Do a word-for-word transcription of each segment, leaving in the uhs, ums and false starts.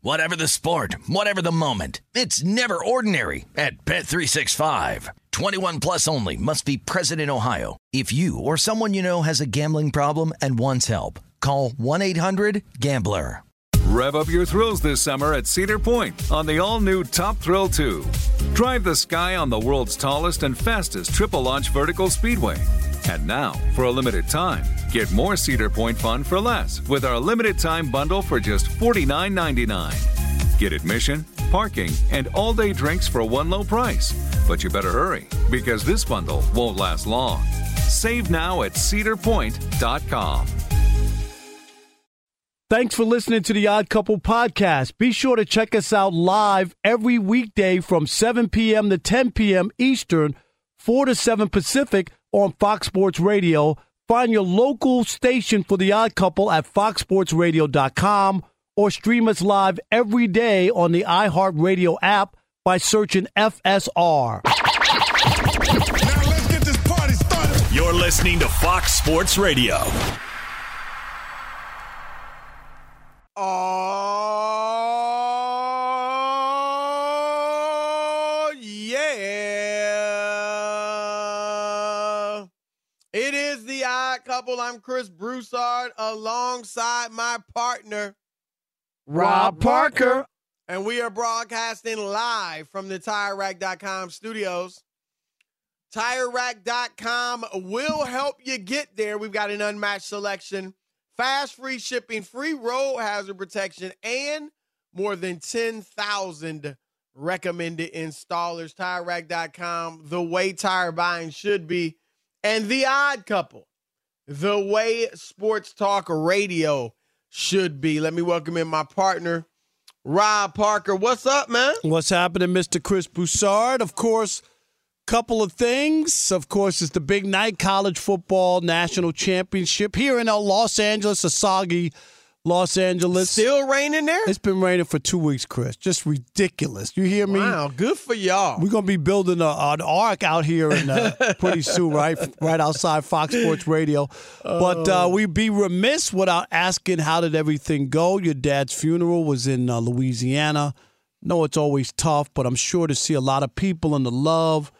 Whatever the sport, whatever the moment. It's never ordinary at Bet three sixty-five. twenty-one plus only. Must be present in Ohio. If you or someone you know has a gambling problem and wants help, call one eight hundred gambler. Rev up your thrills this summer at Cedar Point on the all-new Top Thrill two. Drive the sky on the world's tallest and fastest triple-launch vertical speedway. And now, for a limited time, get more Cedar Point fun for less with our limited-time bundle for just forty-nine ninety-nine. Get admission, parking, and all-day drinks for one low price. But you better hurry, because this bundle won't last long. Save now at cedar point dot com. Thanks for listening to the Odd Couple podcast. Be sure to check us out live every weekday from seven p.m. to ten p.m. Eastern, four to seven Pacific on Fox Sports Radio. Find your local station for the Odd Couple at fox sports radio dot com. Or stream us live every day on the iHeartRadio app by searching F S R. Now let's get this party started. You're listening to Fox Sports Radio. Oh, yeah. It is the Odd Couple. I'm Chris Broussard alongside my partner, Rob Parker, and we are broadcasting live from the tire rack dot com studios. tire rack dot com will help you get there. We've got an unmatched selection, fast free shipping, free road hazard protection, and more than ten thousand recommended installers. tire rack dot com, the way tire buying should be, and the Odd Couple, the way sports talk radio should be. Let me welcome in my partner, Rob Parker. What's up, man? What's happening, Mister Chris Broussard? Of course, couple of things. Of course, it's the big night, college football national championship here in Los Angeles, a soggy Los Angeles. Still raining there? It's been raining for two weeks, Chris. Just ridiculous. You hear me? Wow, good for y'all. We're going to be building a, an arc out here in, uh, pretty soon, right? Right outside Fox Sports Radio. Oh. But uh, we'd be remiss without asking, how did everything go? Your dad's funeral was in uh, Louisiana. No, it's always tough, but I'm sure to see a lot of people, and the love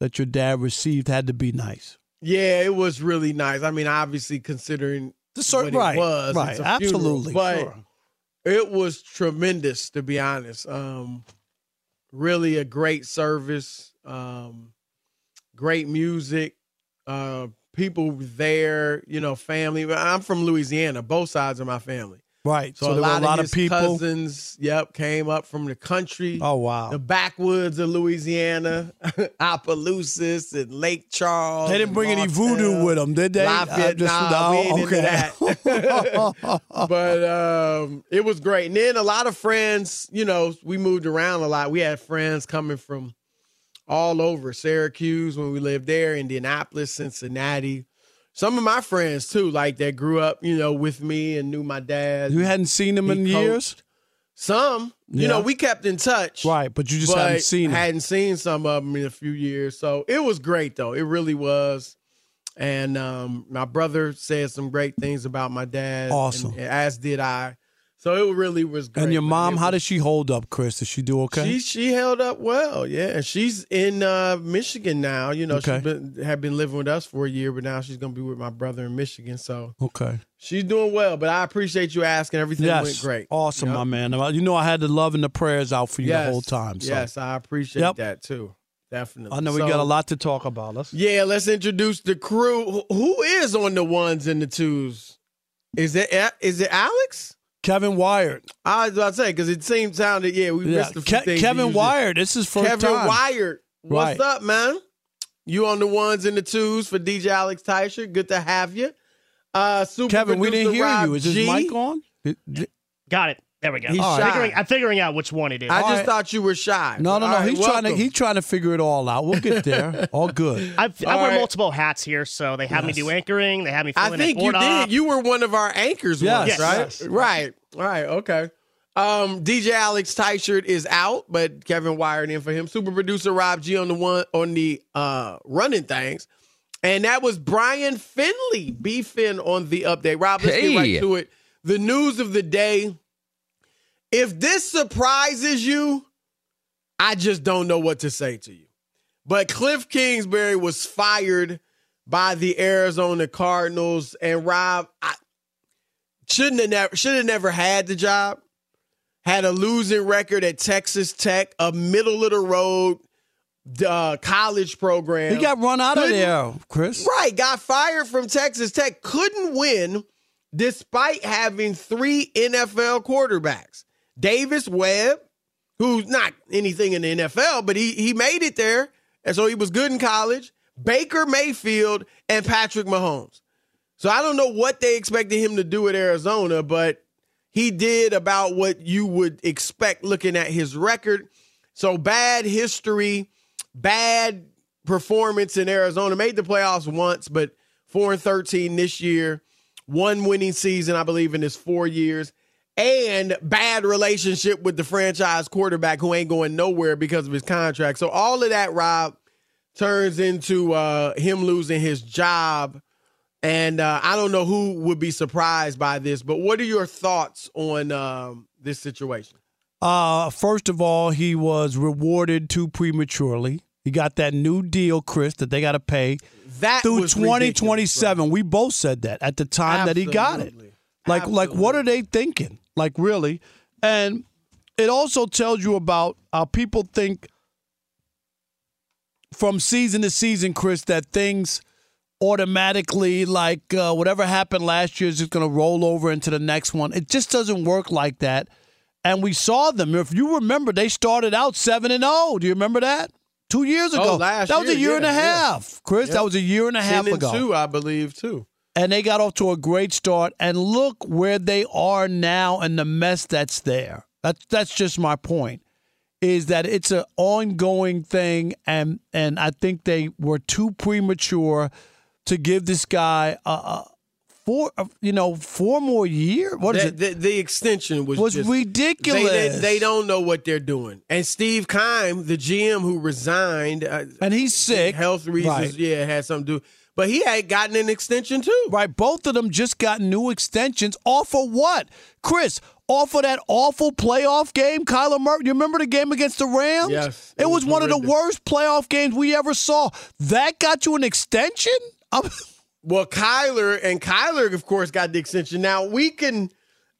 that your dad received had to be nice. Yeah, it was really nice. I mean, obviously, considering... Certain, right, was. Right, absolutely. Funeral, but sure, it was tremendous, to be honest. Um, really a great service, um, great music, uh, people there, you know, family. I'm from Louisiana, both sides of my family. Right, so, so a, lot a lot of, of people. Cousins, yep, came up from the country. Oh, wow. The backwoods of Louisiana, Opelousas and Lake Charles. They didn't bring any voodoo with them, did they? Lafayette, just, nah, no, we ain't okay. into that. But um, it was great. And then a lot of friends, you know, we moved around a lot. We had friends coming from all over, Syracuse when we lived there, Indianapolis, Cincinnati. Some of my friends, too, like that grew up, you know, with me and knew my dad. You hadn't seen them in years? Some. Yeah. You know, we kept in touch. Right, but you just but hadn't seen them. I hadn't seen some of them in a few years. So it was great, though. It really was. And um, my brother said some great things about my dad. Awesome. And, as did I. So it really was great. And your mom, how did she hold up, Chris? Did she do okay? She she held up well, yeah. She's in uh, Michigan now. You know, okay. she's been, had been living with us for a year, but now she's going to be with my brother in Michigan. So okay, she's doing well, but I appreciate you asking. Everything yes. went great. Awesome, you know? my man. You know I had the love and the prayers out for you yes. the whole time. So. Yes, I appreciate yep. that too. Definitely. I know we so, got a lot to talk about. Let's... Yeah, let's introduce the crew. Who is on the ones and the twos? Is it, is it Alex? Kevin Wired. I was about to say, because it seemed sounded, yeah, we yeah. missed the Ke- Kevin Wired, this is first Kevin time. Kevin Wired, what's right. up, man? You on the ones and the twos for D J Alex Teicher. Good to have you. Uh, super Kevin, we didn't hear Rob you. Is G. his mic on? Got it. There we go. He's right. figuring, I'm figuring out which one it is. I all just right. thought you were shy. No, no, no. Right, he's welcome. trying to he's trying to figure it all out. We'll get there. All good. I've, all I wear right. multiple hats here, so they have yes. me do anchoring. They have me. Filling I think you did. Off. You were one of our anchors. Yes, yes. right, yes. right, right. Okay. Um, D J Alex Teicher is out, but Kevin Wired in for him. Super producer Rob G on the one on the uh, running things, and that was Brian Finley, B Finn on the update. Rob, let's hey. get right to it. The news of the day. If this surprises you, I just don't know what to say to you. But Cliff Kingsbury was fired by the Arizona Cardinals, and Rob I shouldn't have never should have never had the job. Had a losing record at Texas Tech, a middle of the road uh, college program. He got run out couldn't, of there, Chris. Right, got fired from Texas Tech, couldn't win despite having three N F L quarterbacks. Davis Webb, who's not anything in the N F L, but he he made it there, and so he was good in college. Baker Mayfield and Patrick Mahomes. So I don't know what they expected him to do at Arizona, but he did about what you would expect looking at his record. So bad history, bad performance in Arizona. Made the playoffs once, but four and thirteen this year. One winning season, I believe, in his four years. And bad relationship with the franchise quarterback who ain't going nowhere because of his contract. So all of that, Rob, turns into uh, him losing his job. And uh, I don't know who would be surprised by this, but what are your thoughts on um, this situation? Uh, first of all, he was rewarded too prematurely. He got that new deal, Chris, that they got to pay that through twenty twenty-seven. We both said that at the time Absolutely. that he got it. Like, Absolutely. like, what are they thinking? Like, really? And it also tells you about how people think from season to season, Chris, that things automatically, like uh, whatever happened last year is just going to roll over into the next one. It just doesn't work like that. And we saw them. If you remember, they started out seven and oh. Do you remember that? Two years ago. Oh, last that was year, a year yeah, and a half, yeah. Chris. Yep. That was a year and a half ago. ten and two, I believe, too. And they got off to a great start. And look where they are now and the mess that's there. That's, that's just my point, is that it's an ongoing thing, and and I think they were too premature to give this guy a, a four, a, you know, four more years. What is the, it? The, the extension was, was just ridiculous. They, they, they don't know what they're doing. And Steve Keim, the G M who resigned, uh, and he's sick, health reasons. Right. Yeah, had something to do. But he had gotten an extension, too. Right. Both of them just got new extensions. Off of what? Chris, off of that awful playoff game, Kyler Murray. You remember the game against the Rams? Yes. It, it was, was one of the worst playoff games we ever saw. That got you an extension? Well, Kyler, and Kyler, of course, got the extension. Now, we can,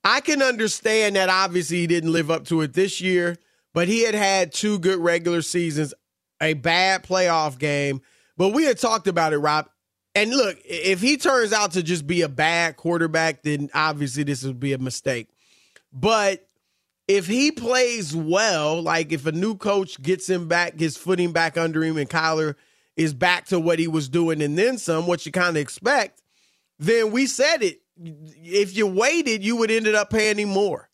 I can understand that obviously he didn't live up to it this year, but he had had two good regular seasons, a bad playoff game. But we had talked about it, Rob. And look, if he turns out to just be a bad quarterback, then obviously this would be a mistake. But if he plays well, like if a new coach gets him back, gets footing back under him, and Kyler is back to what he was doing and then some, what you kind of expect, then we said it. If you waited, you would end up paying him more.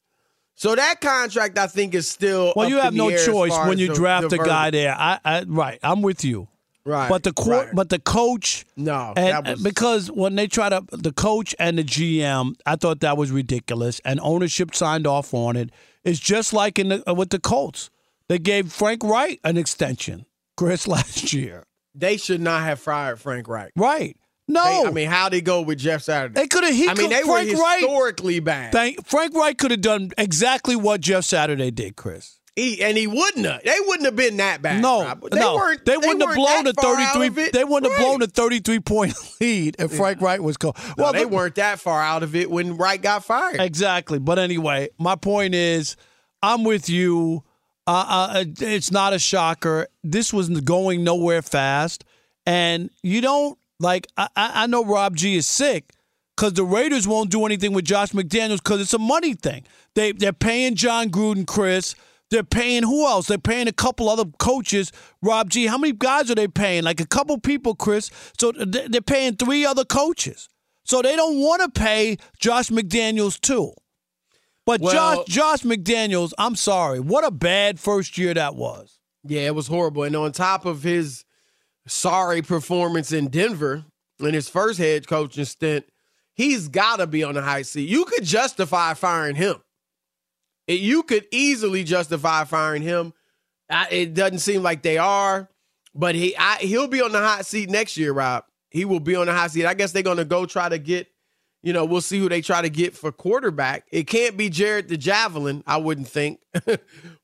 So that contract, I think, is still well, you have no choice when you draft a guy there. I, I right, I'm with you. Right, but the court, right. but the coach, no, and, was... because when they try to the coach and the G M, I thought that was ridiculous, and ownership signed off on it. It's just like in the, with the Colts, they gave Frank Wright an extension, Chris, last year. They should not have fired Frank Wright. Right, No. They, I mean, how'd he go with Jeff Saturday? They could have. I mean, they Frank were historically Wright, bad. Thank, Frank Wright could have done exactly what Jeff Saturday did, Chris. He, and he wouldn't have. They wouldn't have been that bad. No, Rob. They no. Weren't, they, they wouldn't have blown a thirty-three. They wouldn't right. have blown a thirty-three point lead if Frank yeah. Wright was called. No, well, they the, weren't that far out of it when Wright got fired. Exactly. But anyway, my point is, I'm with you. Uh, uh, it's not a shocker. This was going nowhere fast, and you don't like. I, I know Rob G is sick because the Raiders won't do anything with Josh McDaniels because it's a money thing. They they're paying John Gruden, Chris. They're paying who else? They're paying a couple other coaches. Rob G, how many guys are they paying? Like a couple people, Chris. So they're paying three other coaches. So they don't want to pay Josh McDaniels too. But well, Josh, Josh McDaniels, I'm sorry. What a bad first year that was. Yeah, it was horrible. And on top of his sorry performance in Denver in his first head coaching stint, he's got to be on the high seat. You could justify firing him. You could easily justify firing him. I, it doesn't seem like they are, but he I, he'll be on the hot seat next year, Rob. He will be on the hot seat. I guess they're going to go try to get, you know, we'll see who they try to get for quarterback. It can't be Jared the Javelin, I wouldn't think.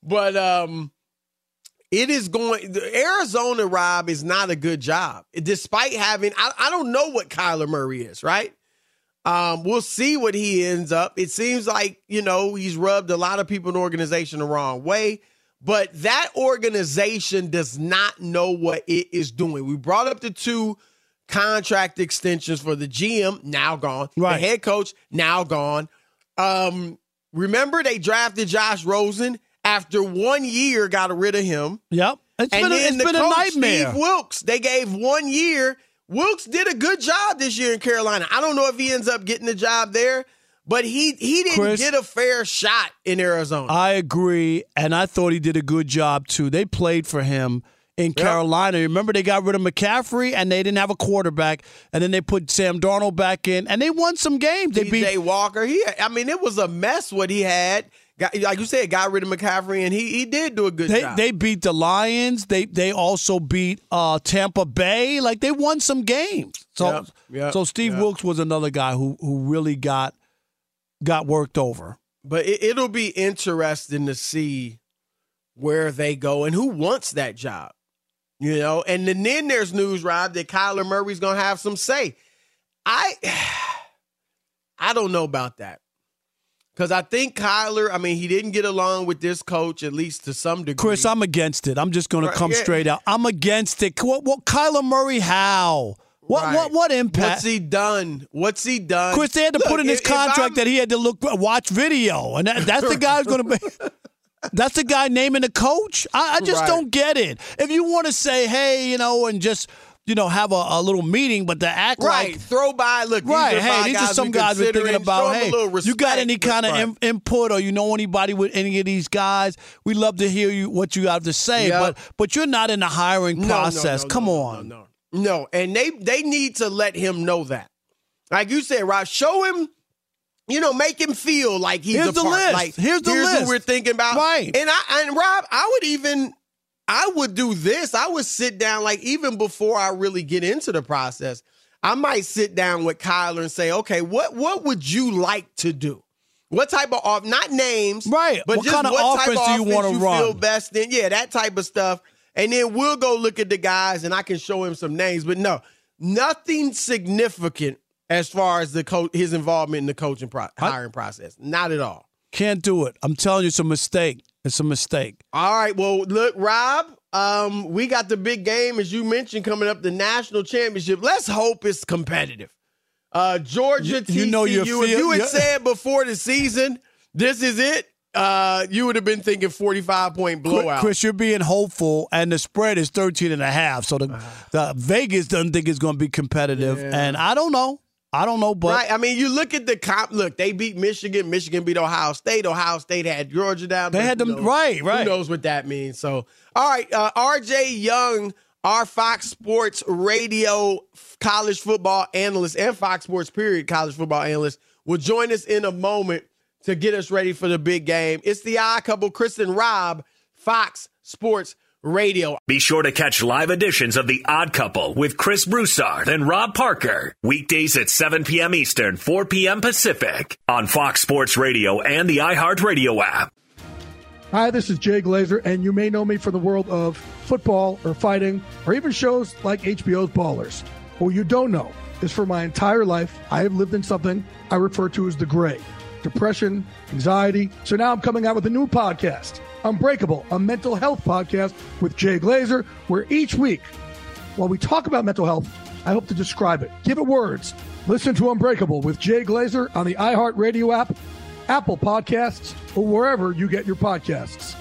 But um, it is going, Arizona, Rob, is not a good job. Despite having, I, I don't know what Kyler Murray is, right? Um, we'll see what he ends up. It seems like, you know, he's rubbed a lot of people in the organization the wrong way, but that organization does not know what it is doing. We brought up the two contract extensions for the G M, now gone. Right. The head coach, now gone. Um, remember they drafted Josh Rosen. After one year, got rid of him. Yep. It's and been a, it's the been coach, a nightmare. Steve Wilkes, they gave one year. Wilkes did a good job this year in Carolina. I don't know if he ends up getting the job there, but he he didn't Chris, get a fair shot in Arizona. I agree, and I thought he did a good job too. They played for him in yep. Carolina. Remember, they got rid of McCaffrey, and they didn't have a quarterback, and then they put Sam Darnold back in, and they won some games. They beat Walker. He, I mean, it was a mess what he had. Got, like you said, got rid of McCaffrey, and he he did do a good they, job. They beat the Lions. They they also beat uh, Tampa Bay. Like, they won some games. So yep, yep, so Steve yep. Wilkes was another guy who who really got got worked over. But it, it'll be interesting to see where they go and who wants that job, you know. And then, then there's news, Rob, that Kyler Murray's gonna have some say. I I don't know about that. Because I think Kyler, I mean, he didn't get along with this coach, at least to some degree. Chris, I'm against it. I'm just going to come yeah. straight out. I'm against it. What, what Kyler Murray, how? What, right. what, what impact? What's he done? What's he done? Chris, they had to look, put in his contract that he had to look, watch video. And that, that's the guy who's going to be... That's the guy naming the coach? I, I just right. don't get it. If you want to say, hey, you know, and just... you know, have a, a little meeting, but to act right. like... throw by, look, right, these are hey, these guys are some guys we're thinking about, hey, you got any kind of in, input or you know anybody with any of these guys? We'd love to hear you what you have to say, yep. but but you're not in the hiring no, process. No, no, Come no, on. No, no, no. no, and they they need to let him know that. Like you said, Rob, show him, you know, make him feel like he's here's a part. List. Like, here's the here's list. Here's who we're thinking about. Right. And, I, and Rob, I would even... I would do this. I would sit down, like, even before I really get into the process, I might sit down with Kyler and say, okay, what what would you like to do? What type of off, not names, right? But what just kind of what offense type of do you want to run? Feel best in? Yeah, that type of stuff. And then we'll go look at the guys, and I can show him some names. But no, nothing significant as far as the co- his involvement in the coaching pro- hiring I, process. Not at all. Can't do it. I'm telling you, it's a mistake. It's a mistake. All right. Well, look, Rob, um, we got the big game, as you mentioned, coming up, the national championship. Let's hope it's competitive. Uh, Georgia, T C U. You know your field, if you had said before the season, this is it, uh, you would have been thinking forty-five point blowout. Chris, you're being hopeful, and the spread is thirteen and a half. So the, the Vegas doesn't think it's going to be competitive, yeah. and I don't know. I don't know, but right. I mean, you look at the comp. Look, they beat Michigan. Michigan beat Ohio State. Ohio State had Georgia down. They had them right, right. Who knows what that means? So, all right, uh, R J Young, our Fox Sports Radio college football analyst and Fox Sports period college football analyst, will join us in a moment to get us ready for the big game. It's the I Couple, Chris and Rob, Fox Sports Radio. Be sure to catch live editions of The Odd Couple with Chris Broussard and Rob Parker. Weekdays at seven p.m. Eastern, four p.m. Pacific on Fox Sports Radio and the iHeartRadio app. Hi, this is Jay Glazer, and you may know me from the world of football or fighting or even shows like H B O's Ballers. But what you don't know is for my entire life, I have lived in something I refer to as the gray. Depression, anxiety. So now I'm coming out with a new podcast, Unbreakable, a mental health podcast with Jay Glazer, where each week, while we talk about mental health, I hope to describe it, give it words. Listen to Unbreakable with Jay Glazer on the iHeartRadio app, Apple Podcasts, or wherever you get your podcasts.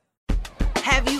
Have you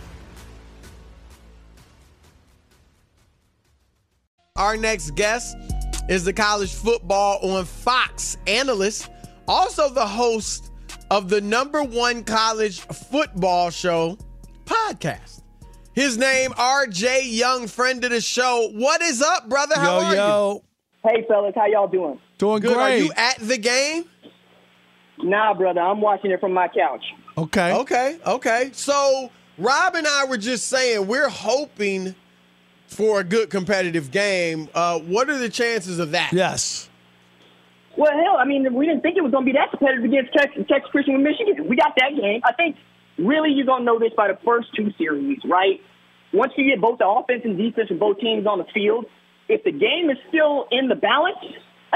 Our next guest is the College Football on Fox analyst, also the host of the number one college football show podcast. His name, R J Young, friend of the show. What is up, brother? How yo, are yo. you? Hey, fellas. How y'all doing? Doing good. Great. Are you at the game? Nah, brother. I'm watching it from my couch. Okay. Okay. Okay. So Rob and I were just saying we're hoping – for a good competitive game. Uh, what are the chances of that? Yes. Well, hell, I mean, we didn't think it was going to be that competitive against Texas, Texas Christian with Michigan. We got that game. I think really you're going to know this by the first two series, right? Once you get both the offense and defense from both teams on the field, if the game is still in the balance,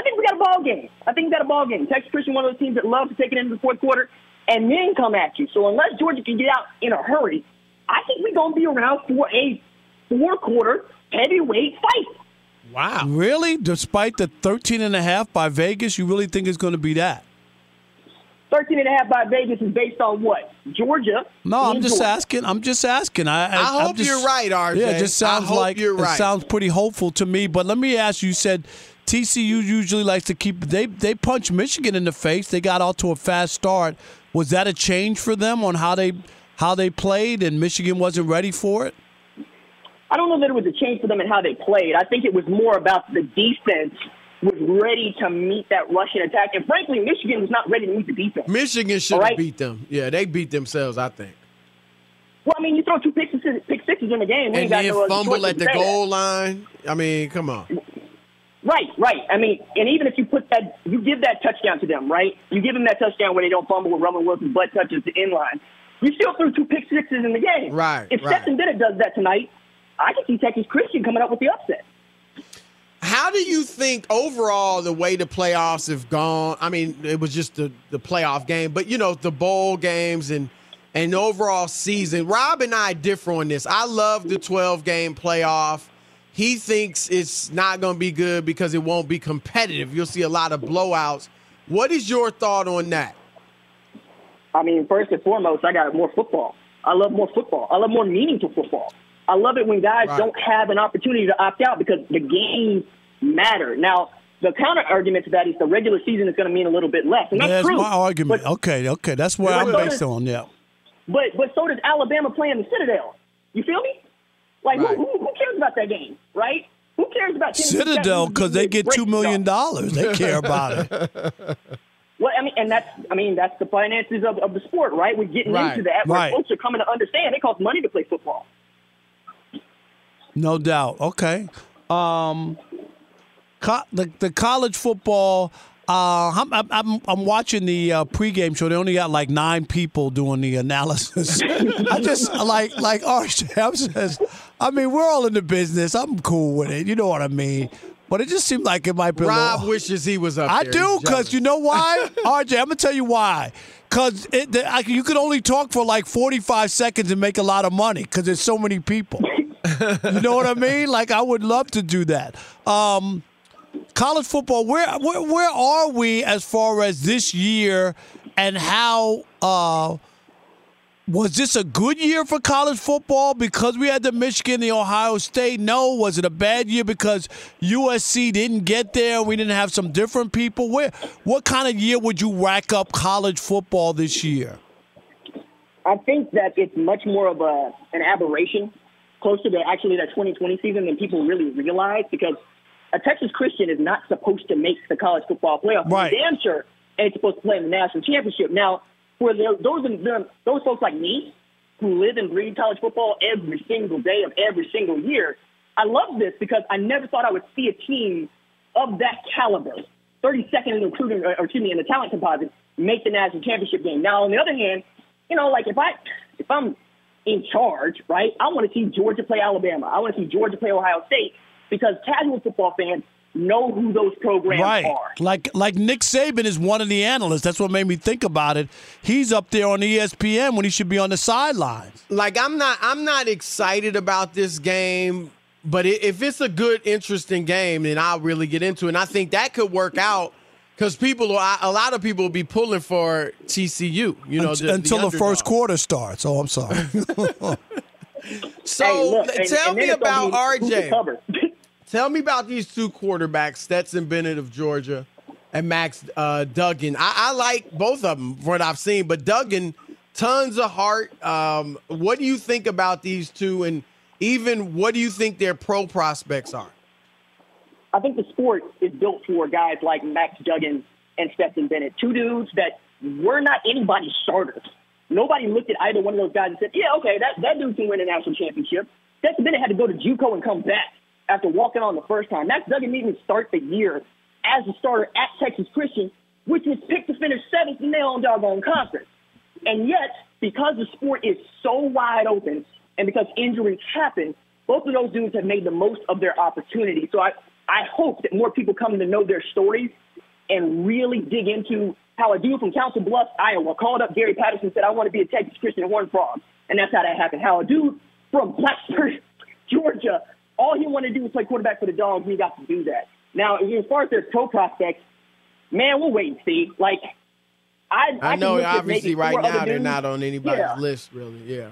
I think we got a ball game. I think we got a ball game. Texas Christian, one of those teams that loves to take it into the fourth quarter and then come at you. So unless Georgia can get out in a hurry, I think we're going to be around for a four-quarter heavyweight fight. Wow. Really? Despite the thirteen and a half by Vegas, you really think it's going to be that? thirteen and a half by Vegas is based on what? Georgia? No, I'm just Georgia. asking. I'm just asking. I, I, I hope I'm just, you're right, R J. Yeah, it just sounds like you're right. It sounds pretty hopeful to me. But let me ask you, you said T C U usually likes to keep – they they punch Michigan in the face. They got off to a fast start. Was that a change for them on how they how they played and Michigan wasn't ready for it? I don't know that it was a change for them in how they played. I think it was more about the defense was ready to meet that Russian attack. And frankly, Michigan was not ready to meet the defense. Michigan should have right? beat them. Yeah, they beat themselves, I think. Well, I mean, you throw two pick sixes, pick sixes in the game. We and then no fumble at the goal that. line. I mean, come on. Right, right. I mean, and even if you put that, you give that touchdown to them, right? You give them that touchdown where they don't fumble with Roman Wilson's butt touches the end line. You still threw two pick sixes in the game. Right, If right. Stetson Bennett does that tonight, I can see Texas Christian coming up with the upset. How do you think overall the way the playoffs have gone? I mean, it was just the, the playoff game, but, you know, the bowl games and and the overall season. Rob and I differ on this. I love the twelve-game playoff. He thinks it's not going to be good because it won't be competitive. You'll see a lot of blowouts. What is your thought on that? I mean, first and foremost, I got more football. I love more football. I love more meaningful football. I love it when guys right. don't have an opportunity to opt out because the games matter. Now, the counter argument to that is the regular season is going to mean a little bit less. And that's, that's true. That's my argument. But, okay, okay. That's what I'm so based does, on, yeah. But but so does Alabama playing the Citadel. You feel me? Like, right. who, who, who cares about that game, right? Who cares about Tennessee Citadel? Because they get two million dollars. They care about it. Well, I mean, and that's, I mean, that's the finances of, of the sport, right? We're getting right. into that. Right. Folks are coming to understand it costs money to play football. No doubt. Okay. Um, co- the the college football. Uh, I'm, I'm I'm watching the uh, pregame show. They only got like nine people doing the analysis. I just like like Arch. I mean, we're all in the business. I'm cool with it. You know what I mean. But it just seemed like it might be. Rob a little, wishes he was up I there. I do, because you know why, R J? I'm gonna tell you why. Because it, the, I, you could only talk for like forty-five seconds and make a lot of money because there's so many people. You know what I mean? Like, I would love to do that. Um, college football, where, where where are we as far as this year, and how uh, was this a good year for college football because we had the Michigan, the Ohio State? No, was it a bad year because U S C didn't get there? We didn't have some different people. Where what kind of year would you rack up college football this year? I think that it's much more of a an aberration. Closer to actually that twenty twenty season than people really realize, because a Texas Christian is not supposed to make the college football playoff. Right. Damn sure ain't supposed to play in the national championship. Now, for the, those them, those folks like me who live and breathe college football every single day of every single year, I love this because I never thought I would see a team of that caliber, thirty-second in the recruiting, or excuse me, in the talent composite, make the national championship game. Now, on the other hand, you know, like if I if I'm in charge, right? I want to see Georgia play Alabama. I want to see Georgia play Ohio State because casual football fans know who those programs right. are. Like like Nick Saban is one of the analysts. That's what made me think about it. He's up there on E S P N when he should be on the sidelines. Like I'm not I'm not excited about this game, but if it's a good, interesting game, then I'll really get into it. And I think that could work out. Because people, a lot of people will be pulling for T C U, you know, the, until the, the first quarter starts. Oh, I'm sorry. So hey, look, tell and, me and about R J. Tell me about these two quarterbacks, Stetson Bennett of Georgia and Max uh, Duggan. I, I like both of them, from what I've seen, but Duggan, tons of heart. Um, what do you think about these two, and even what do you think their pro prospects are? I think the sport is built for guys like Max Duggan and Stetson Bennett, two dudes that were not anybody's starters. Nobody looked at either one of those guys and said, yeah, okay, that, that dude can win a national championship. Stetson Bennett had to go to JUCO and come back after walking on the first time. Max Duggan didn't even start the year as a starter at Texas Christian, which was picked to finish seventh in their own doggone conference. And yet, because the sport is so wide open and because injuries happen, both of those dudes have made the most of their opportunity. So I I hope that more people come to know their stories and really dig into how a dude from Council Bluffs, Iowa, called up Gary Patterson and said, I want to be a Texas Christian Horned Frog. And that's how that happened. How a dude from Blacksburg, Georgia, all he wanted to do was play quarterback for the Dogs, and he got to do that. Now, as far as their pro prospects, man, we'll wait and see. Like, I, I, I know, obviously, right now they're not on anybody's yeah. list, really. Yeah.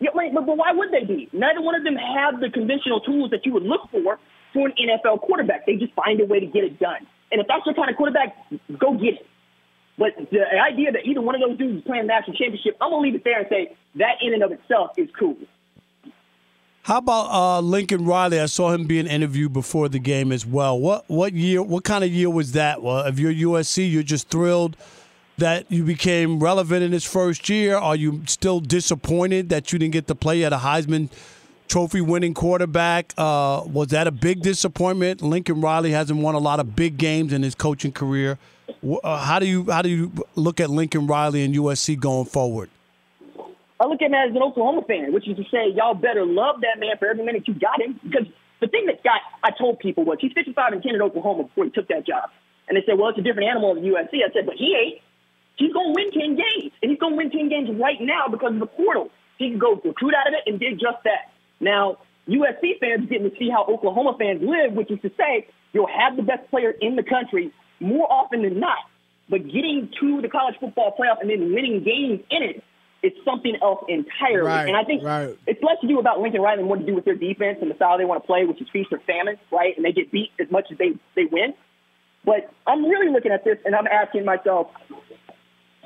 yeah wait, but, but why would they be? Neither one of them have the conventional tools that you would look for. For an N F L quarterback, they just find a way to get it done. And if that's your kind of quarterback, go get it. But the idea that either one of those dudes is playing the national championship, I'm going to leave it there and say that in and of itself is cool. How about uh, Lincoln Riley? I saw him being interviewed before the game as well. What what year? What kind of year was that? Well, if you're U S C, you're just thrilled that you became relevant in his first year. Are you still disappointed that you didn't get to play at a Heisman trophy-winning quarterback. Uh, was that a big disappointment? Lincoln Riley hasn't won a lot of big games in his coaching career. Uh, how do you how do you look at Lincoln Riley and U S C going forward? I look at him as an Oklahoma fan, which is to say y'all better love that man for every minute you got him. Because the thing that got I told people was he's fifty-five and ten at Oklahoma before he took that job. And they said, well, it's a different animal than U S C. I said, but he ain't. He's going to win ten games. And he's going to win ten games right now because of the portal. He can go recruit out of it and did just that. Now, U S C fans getting to see how Oklahoma fans live, which is to say you'll have the best player in the country more often than not. But getting to the college football playoff and then winning games in it is something else entirely. Right, and I think right. it's less to do about Lincoln Riley and what to do with their defense and the style they want to play, which is feast or famine, right? And they get beat as much as they, they win. But I'm really looking at this, and I'm asking myself,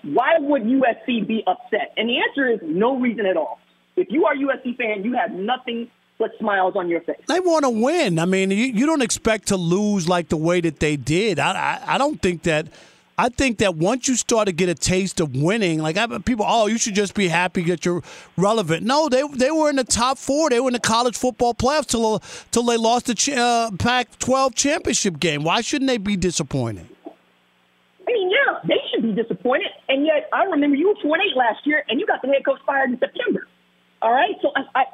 why would U S C be upset? And the answer is no reason at all. If you are a U S C fan, you have nothing but smiles on your face. They want to win. I mean, you, you don't expect to lose like the way that they did. I, I I don't think that – I think that once you start to get a taste of winning, like I, people, oh, you should just be happy that you're relevant. No, they they were in the top four. They were in the college football playoffs till, till they lost the ch- uh, Pac twelve championship game. Why shouldn't they be disappointed? I mean, yeah, they should be disappointed. And yet, I remember you were four and eight last year, and you got the head coach fired in September. All right, so I, I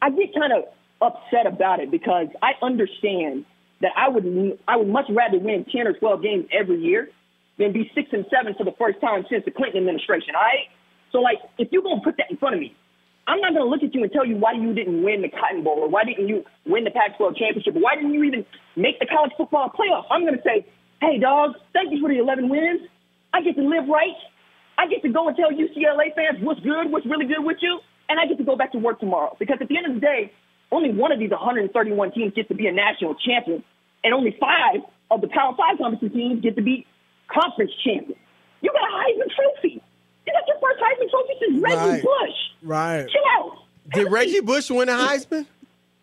I get kind of upset about it because I understand that I would I would much rather win ten or twelve games every year than be six and seven for the first time since the Clinton administration. All right, so like if you're gonna put that in front of me, I'm not gonna look at you and tell you why you didn't win the Cotton Bowl or why didn't you win the Pac twelve championship or why didn't you even make the college football playoff. I'm gonna say, hey, dog, thank you for the eleven wins. I get to live right. I get to go and tell U C L A fans what's good, what's really good with you. And I get to go back to work tomorrow because at the end of the day, only one of these one hundred thirty-one teams gets to be a national champion, and only five of the Power Five conference teams get to be conference champions. You got a Heisman Trophy. You got your first Heisman Trophy since Reggie right. Bush. Right. Chill out. Did Have Reggie Bush win a Heisman?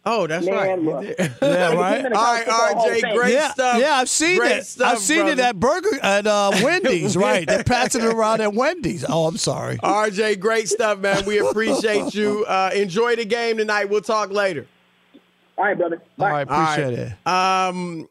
Oh, that's Man, right. Yeah, right. All right, R J, great yeah, stuff. Yeah, I've seen great it. Stuff, I've seen brother. it at Burger at uh, Wendy's. Right, they're passing it around at Wendy's. Oh, I'm sorry. R J, great stuff, man. We appreciate you. Uh, enjoy the game tonight. We'll talk later. All right, brother. Bye. All right, appreciate All right. it. Um,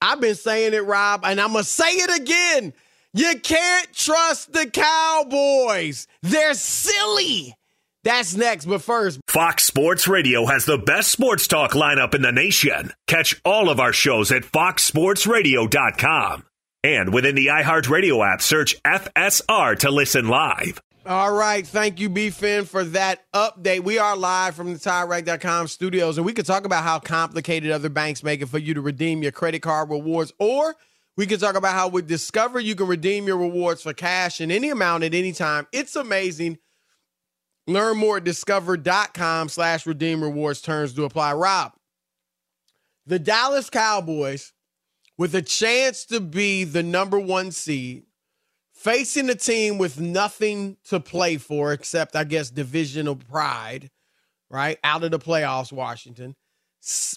I've been saying it, Rob, and I'm gonna say it again. You can't trust the Cowboys. They're silly. That's next, but first. Fox Sports Radio has the best sports talk lineup in the nation. Catch all of our shows at fox sports radio dot com. And within the iHeartRadio app, search F S R to listen live. All right. Thank you, B-Fin, for that update. We are live from the Tire Rack dot com studios, and we could talk about how complicated other banks make it for you to redeem your credit card rewards, or we can talk about how with Discover you can redeem your rewards for cash in any amount at any time. It's amazing. Learn more at discover.com slash redeem rewards. Terms do apply. Rob, the Dallas Cowboys, with a chance to be the number one seed, facing a team with nothing to play for except, I guess, divisional pride, right? Out of the playoffs, Washington.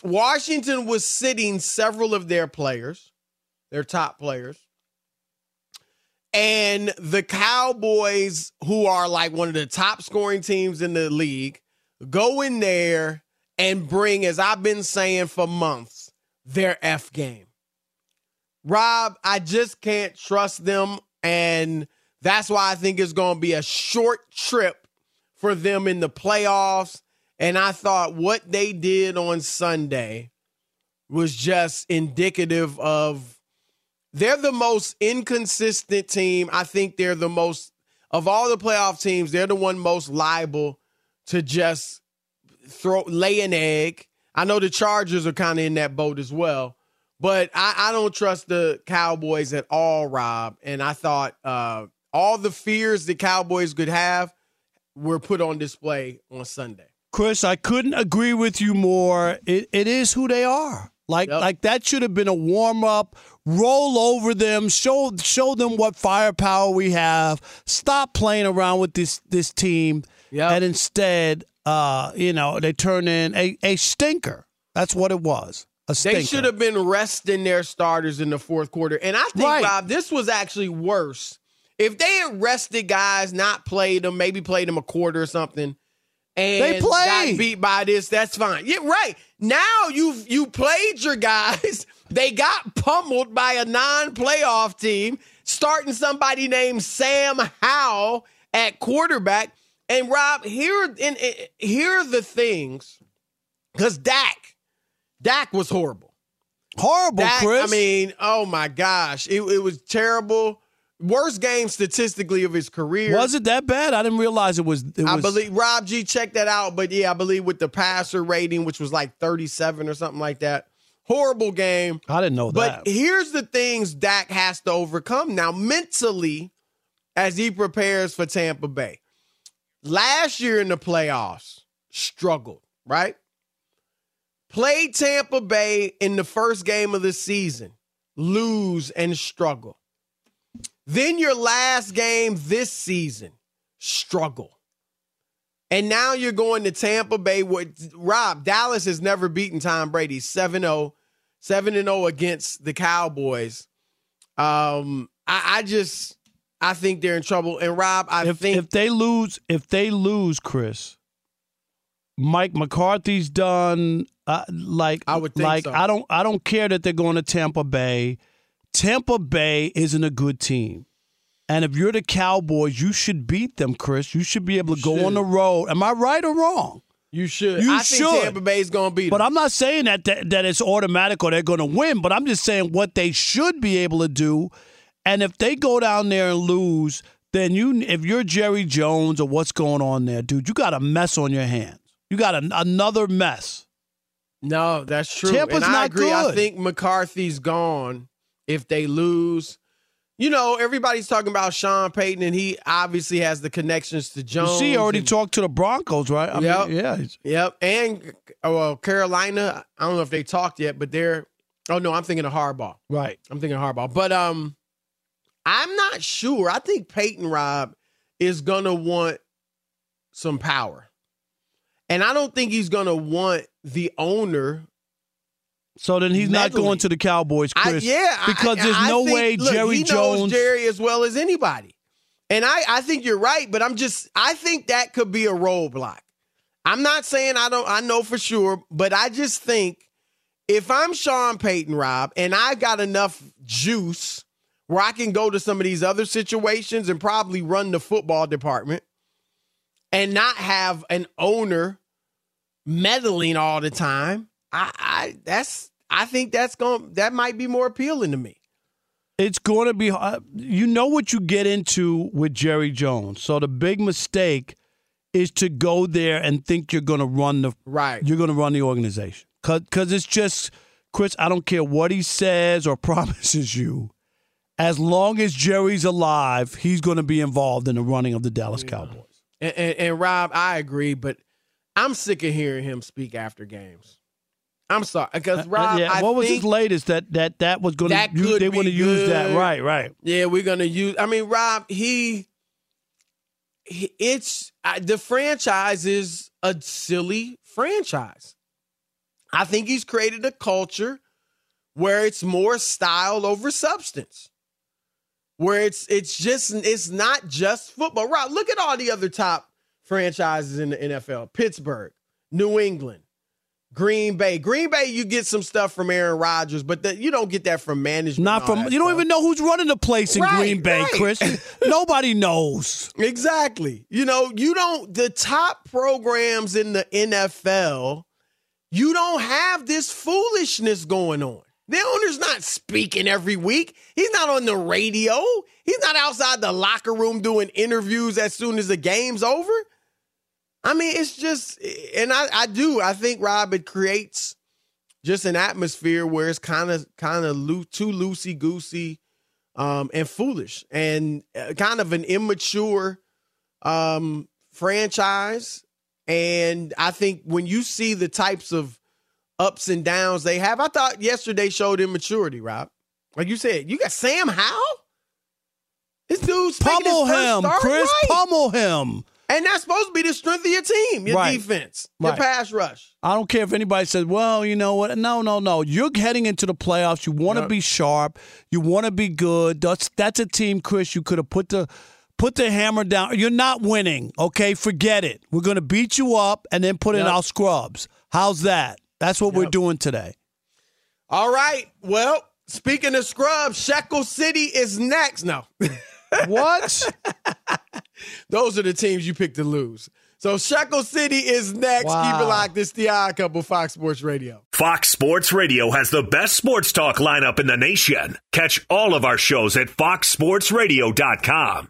Washington was sitting several of their players, their top players. And the Cowboys, who are like one of the top scoring teams in the league, go in there and bring, as I've been saying for months, their F game. Rob, I just can't trust them. And that's why I think it's going to be a short trip for them in the playoffs. And I thought what they did on Sunday was just indicative of they're the most inconsistent team. I think they're the most, of all the playoff teams, they're the one most liable to just throw lay an egg. I know the Chargers are kind of in that boat as well, but I, I don't trust the Cowboys at all, Rob. And I thought uh, all the fears the Cowboys could have were put on display on Sunday. Chris, I couldn't agree with you more. It, it is who they are. Like, yep. like that should have been a warm-up, roll over them, show show them what firepower we have, stop playing around with this this team, yep. and instead, uh, you know, they turn in a, a stinker. That's what it was, a stinker. They should have been resting their starters in the fourth quarter. And I think, right. Rob, this was actually worse. If they had rested guys, not played them, maybe played them a quarter or something, and they played. Got beat by this, that's fine. Yeah, right. Now you've you played your guys. They got pummeled by a non-playoff team, starting somebody named Sam Howell at quarterback. And Rob, here, in, in, here are the things, because Dak, Dak was horrible. Horrible, Dak, Chris. I mean, oh my gosh. It, it was terrible. Worst game statistically of his career. Was it that bad? I didn't realize it was. It I was... believe Rob G checked that out, but yeah, I believe with the passer rating, which was like thirty-seven or something like that. Horrible game. I didn't know that. But here's the things Dak has to overcome now mentally as he prepares for Tampa Bay. Last year in the playoffs, struggled, right? Played Tampa Bay in the first game of the season, lose and struggle. Then your last game this season, struggle. And now you're going to Tampa Bay. With, Rob, Dallas has never beaten Tom Brady. seven oh, seven and oh against the Cowboys. Um, I, I just, I think they're in trouble. And Rob, I if, think. If they lose, if they lose, Chris, Mike McCarthy's done. Uh, like, I would think like, so. I don't, I don't care that they're going to Tampa Bay. Tampa Bay isn't a good team. And if you're the Cowboys, you should beat them, Chris. You should be able to you go should. on the road. Am I right or wrong? You should. You I should. think Tampa Bay's going to beat them. But I'm not saying that, that that it's automatic or they're going to win, but I'm just saying what they should be able to do. And if they go down there and lose, then you if you're Jerry Jones or what's going on there, dude, you got a mess on your hands. You got a, another mess. No, that's true. Tampa's and I not agree. Good. I think McCarthy's gone. If they lose, you know, everybody's talking about Sean Payton, and he obviously has the connections to Jones. You see, he already and, talked to the Broncos, right? I yep. Mean, yeah. Yep. And, well, Carolina, I don't know if they talked yet, but they're – oh, no, I'm thinking of Harbaugh. Right. I'm thinking of Harbaugh. But um, I'm not sure. I think Payton, Rob, is going to want some power. And I don't think he's going to want the owner – So then he's Medley. not going to the Cowboys, Chris. I, yeah, because I, there's I no think, way look, Jerry he Jones knows Jerry as well as anybody, and I, I think you're right. But I'm just I think that could be a roadblock. I'm not saying I don't I know for sure, but I just think if I'm Sean Payton, Rob, and I've got enough juice where I can go to some of these other situations and probably run the football department and not have an owner meddling all the time. I, I that's I think that's going that might be more appealing to me. It's going to be you know what you get into with Jerry Jones. So the big mistake is to go there and think you're going to run the right. You're going to run the organization because because it's just Chris. I don't care what he says or promises you. As long as Jerry's alive, he's going to be involved in the running of the Dallas yeah. Cowboys. And, and, and Rob, I agree, but I'm sick of hearing him speak after games. I'm sorry, because Rob, uh, yeah. I what was his latest that that that was going to they want to use that right, right? Yeah, we're going to use. I mean, Rob, he, he it's I, the franchise is a silly franchise. I think he's created a culture where it's more style over substance, where it's it's just it's not just football. Rob, look at all the other top franchises in the N F L: Pittsburgh, New England. Green Bay. Green Bay, you get some stuff from Aaron Rodgers, but the, you don't get that from management. Not from you don't stuff. even know who's running the place in right, Green Bay, right. Chris. Nobody knows. Exactly. You know, you don't the top programs in the N F L, you don't have this foolishness going on. The owner's not speaking every week. He's not on the radio. He's not outside the locker room doing interviews as soon as the game's over. I mean, it's just, and I, I do, I think, Rob, it creates just an atmosphere where it's kind of kind of loo- too loosey-goosey um, and foolish and kind of an immature um, franchise. And I think when you see the types of ups and downs they have, I thought yesterday showed immaturity, Rob. Like you said, you got Sam Howell? This dude's Pummel him, Chris, right. Pummel him. And that's supposed to be the strength of your team, your right. defense, your right. pass rush. I don't care if anybody says, well, you know what? No, no, no. You're heading into the playoffs. You want to yep. be sharp. You want to be good. That's, that's a team, Chris, you could have put the Put the hammer down. You're not winning, okay? Forget it. We're going to beat you up and then put yep. in our scrubs. How's that? That's what yep. we're doing today. All right. Well, speaking of scrubs, Shekel City is next. No. What? Those are the teams you picked to lose. So Shekel City is next. Wow. Keep it locked. This is the Odd Couple, Fox Sports Radio. Fox Sports Radio has the best sports talk lineup in the nation. Catch all of our shows at fox sports radio dot com.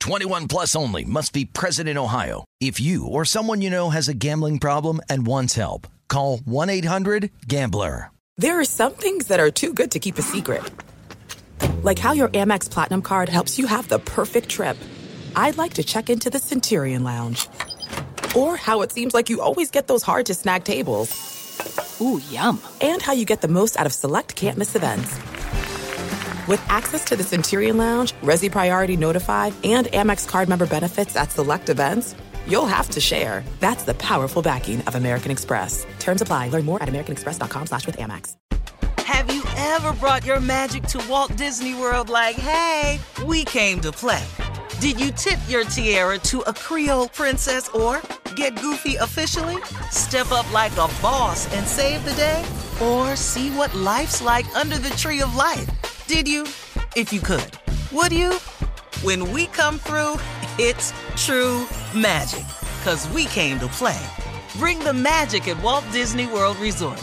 twenty-one plus only. Must be present in Ohio. If you or someone you know has a gambling problem and wants help, call one eight hundred gambler. There are some things that are too good to keep a secret. Like how your Amex Platinum card helps you have the perfect trip. I'd like to check into the Centurion Lounge. Or how it seems like you always get those hard-to-snag tables. Ooh, yum. And how you get the most out of select can't-miss events. With access to the Centurion Lounge, Resi Priority Notified, and Amex card member benefits at select events, you'll have to share. That's the powerful backing of American Express. Terms apply. Learn more at american express dot com slash with Amex. Have you ever brought your magic to Walt Disney World like, hey, we came to play? Did you tip your tiara to a Creole princess or get goofy officially? Step up like a boss and save the day? Or see what life's like under the Tree of Life? Did you? If you could, would you? When we come through, it's true magic. 'Cause we came to play. Bring the magic at Walt Disney World Resort.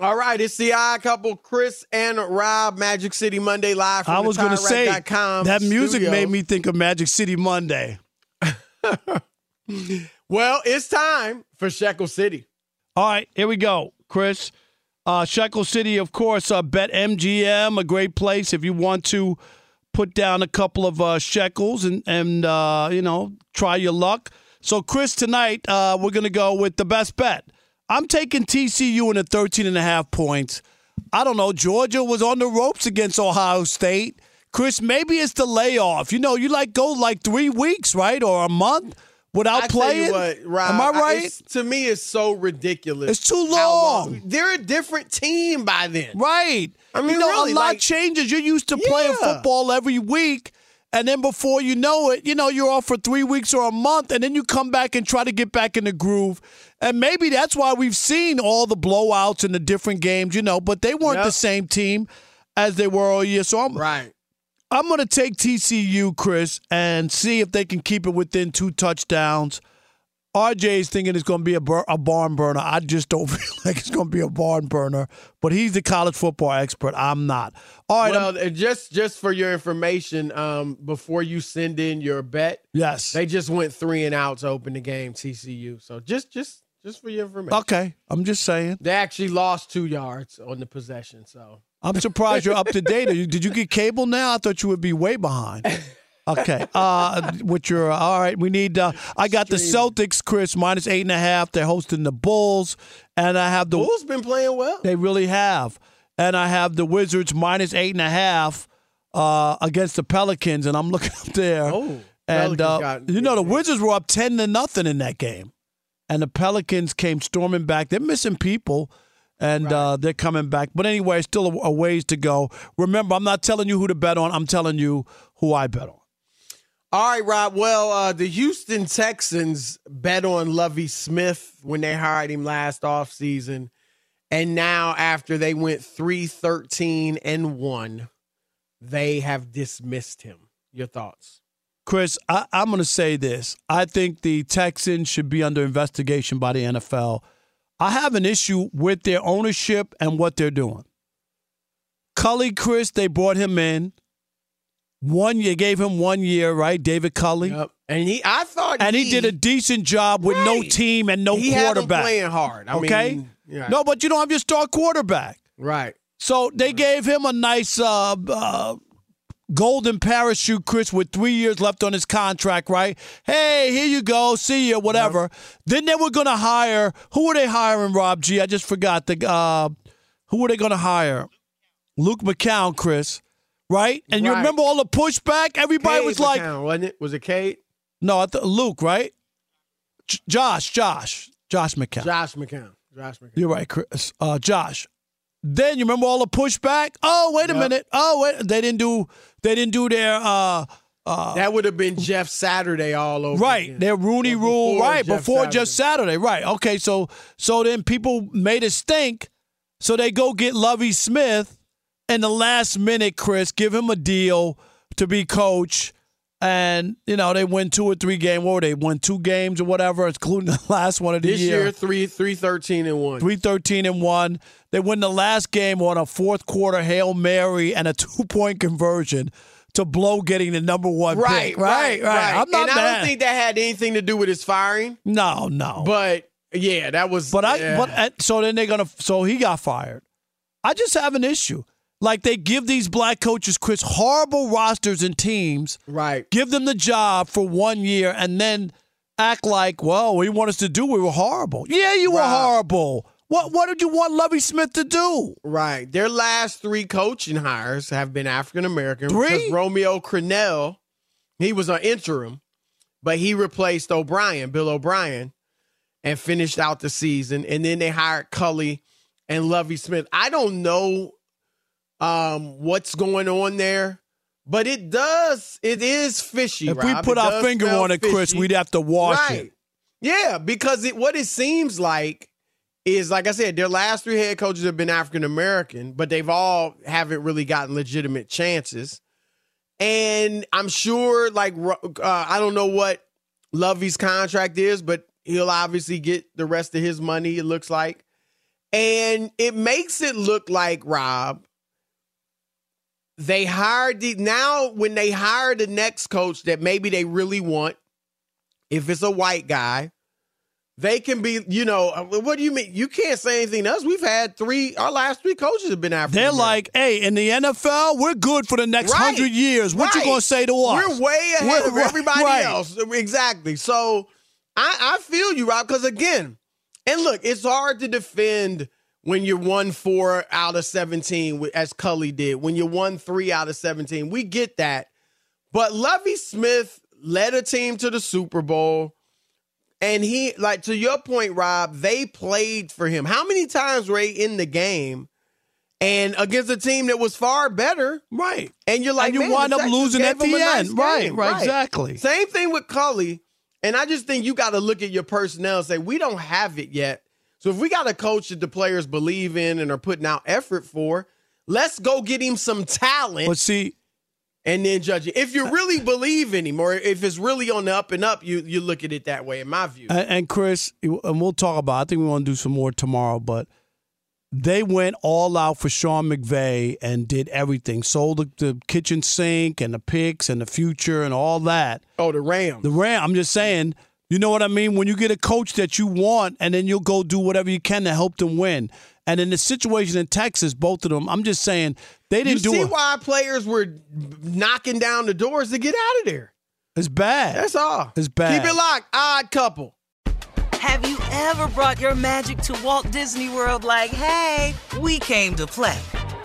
All right, it's the Odd Couple, Chris and Rob, Magic City Monday, live from I was going to say, that music studios. Made me think of Magic City Monday. Well, it's time for Shekel City. All right, here we go, Chris. Uh, Shekel City, of course, uh, BetMGM, a great place if you want to put down a couple of uh, shekels and, and uh, you know, try your luck. So, Chris, tonight uh, we're going to go with the best bet. I'm taking T C U in the thirteen and a half points. I don't know. Georgia was on the ropes against Ohio State. Chris, maybe it's the layoff. You know, you like go like three weeks, right, or a month without I playing. Tell you what, Rob, am I right? It's, to me, it's so ridiculous. It's too long. long. They're a different team by then, right? I mean, you know, really, a lot like, changes. You're used to yeah. playing football every week. And then before you know it, you know, you're off for three weeks or a month, and then you come back and try to get back in the groove. And maybe that's why we've seen all the blowouts in the different games, you know, but they weren't yep. the same team as they were all year. So I'm right. I'm going to take T C U, Chris, and see if they can keep it within two touchdowns. R J's thinking it's going to be a, bur- a barn burner. I just don't feel like it's going to be a barn burner. But he's the college football expert. I'm not. All right. Well, I'm- just just for your information, um, before you send in your bet, yes, they just went three and out to open the game, T C U. So just just just for your information. Okay, I'm just saying they actually lost two yards on the possession. So I'm surprised you're up to date. Did you get cable now? I thought you would be way behind. Okay, uh, with your, all right, we need, uh, I got Streaming. the Celtics, Chris, minus eight and a half. They're hosting the Bulls, and I have the Bulls been playing well. They really have. And I have the Wizards minus eight and a half uh, against the Pelicans, and I'm looking up there. Oh, and, uh, got, you know, the Wizards were up ten to nothing in that game. and the Pelicans came storming back. They're missing people, and right. uh, they're coming back. But anyway, still a, a ways to go. Remember, I'm not telling you who to bet on. I'm telling you who I bet on. All right, Rob. Well, uh, the Houston Texans bet on Lovie Smith when they hired him last offseason. And now after they went three thirteen and one, they have dismissed him. Your thoughts? Chris, I, I'm going to say this. I think the Texans should be under investigation by the N F L. I have an issue with their ownership and what they're doing. Culley, Chris, they brought him in. One year, gave him one year, right? David Culley. Yep. And he, I thought, and he, he did a decent job with right. no team and no he quarterback. He playing hard. I okay, mean, yeah. no, but you don't have your star quarterback, right? So they right. gave him a nice uh, uh, golden parachute, Chris, with three years left on his contract, right? Hey, here you go, see you, whatever. Yep. Then they were going to hire. Who were they hiring? Rob G. I just forgot the. Uh, who were they going to hire? Luke McCown, Chris. Right? And right. you remember all the pushback? Everybody Cade was like... McCown, wasn't it? Was it Cade? No, I th- Luke, right? J- Josh, Josh. Josh McCown. Josh McCown. Josh McCown. You're right, Chris. Uh, Josh. Then you remember all the pushback? Oh, wait a yep. minute. Oh, wait. They didn't do They didn't do their... Uh, uh, that would have been Jeff Saturday all over Right. again. Their Rooney so Rule. Before right. Jeff before Saturday. Jeff Saturday. Right. Okay, so so then people made it stink, so they go get Lovie Smith. In the last minute, Chris, give him a deal to be coach. And, you know, they win two or three games. What were they? Won two games or whatever, including the last one of the this year. This year, three, three, thirteen and one. Three, thirteen and one. They win the last game on a fourth quarter Hail Mary and a two-point conversion to blow getting the number one right, pick. Right, right, right. I'm not and mad. I don't think that had anything to do with his firing. No, no. But, yeah, that was. But I. Yeah. But So then they're going to. So he got fired. I just have an issue. Like, they give these black coaches, Chris, horrible rosters and teams. Right. Give them the job for one year and then act like, well, what do you want us to do? We were horrible. Yeah, you right. were horrible. What What did you want Lovie Smith to do? Right. Their last three coaching hires have been African-American. Three? Because Romeo Crennel, he was an interim, but he replaced O'Brien, Bill O'Brien, and finished out the season. And then they hired Culley and Lovie Smith. I don't know. Um, what's going on there? But it does, it is fishy. If Rob, we put our finger on it, fishy. Chris, we'd have to wash right. it. Yeah, because it, what it seems like is, like I said, their last three head coaches have been African American, but they've all haven't really gotten legitimate chances. And I'm sure, like, uh, I don't know what Lovey's contract is, but he'll obviously get the rest of his money, it looks like. And it makes it look like, Rob, They hired the now when they hire the next coach that maybe they really want, if it's a white guy, they can be, you know, what do you mean? You can't say anything to us. We've had three, our last three coaches have been African. They're like, hey, in the N F L, we're good for the next right. hundred years. What right. you gonna say to us? We're way ahead we're, of everybody right. else. Exactly. So I, I feel you, Rob, because again, and look, it's hard to defend when you're one four out of seventeen, as Culley did, when you're one three out of seventeen, we get that. But Lovie Smith led a team to the Super Bowl, and he, like to your point, Rob, they played for him. How many times were they in the game and against a team that was far better, right? And you're like, and you wind up losing at the end, nice right, right? Right, exactly. Same thing with Culley, and I just think you got to look at your personnel and say, we don't have it yet. So if we got a coach that the players believe in and are putting out effort for, let's go get him some talent. But see, and then judge it. If you really believe in him, or if it's really on the up and up, you you look at it that way, in my view. And, and Chris, and we'll talk about. I think we want to do some more tomorrow, but they went all out for Sean McVay and did everything. Sold the, the kitchen sink and the picks and the future and all that. Oh, the Rams. The Rams. I'm just saying. You know what I mean? When you get a coach that you want, and then you'll go do whatever you can to help them win. And in the situation in Texas, both of them, I'm just saying, they didn't do it. You see why players were knocking down the doors to get out of there. It's bad. That's all. It's bad. Keep it locked. Odd Couple. Have you ever brought your magic to Walt Disney World like, hey, we came to play?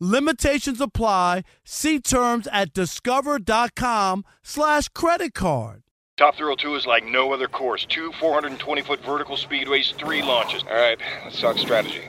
Limitations apply. See terms at discover.com slash credit card. Top Thrill two is like no other course. Two four hundred twenty foot vertical speedways, three launches. All right, let's talk strategy.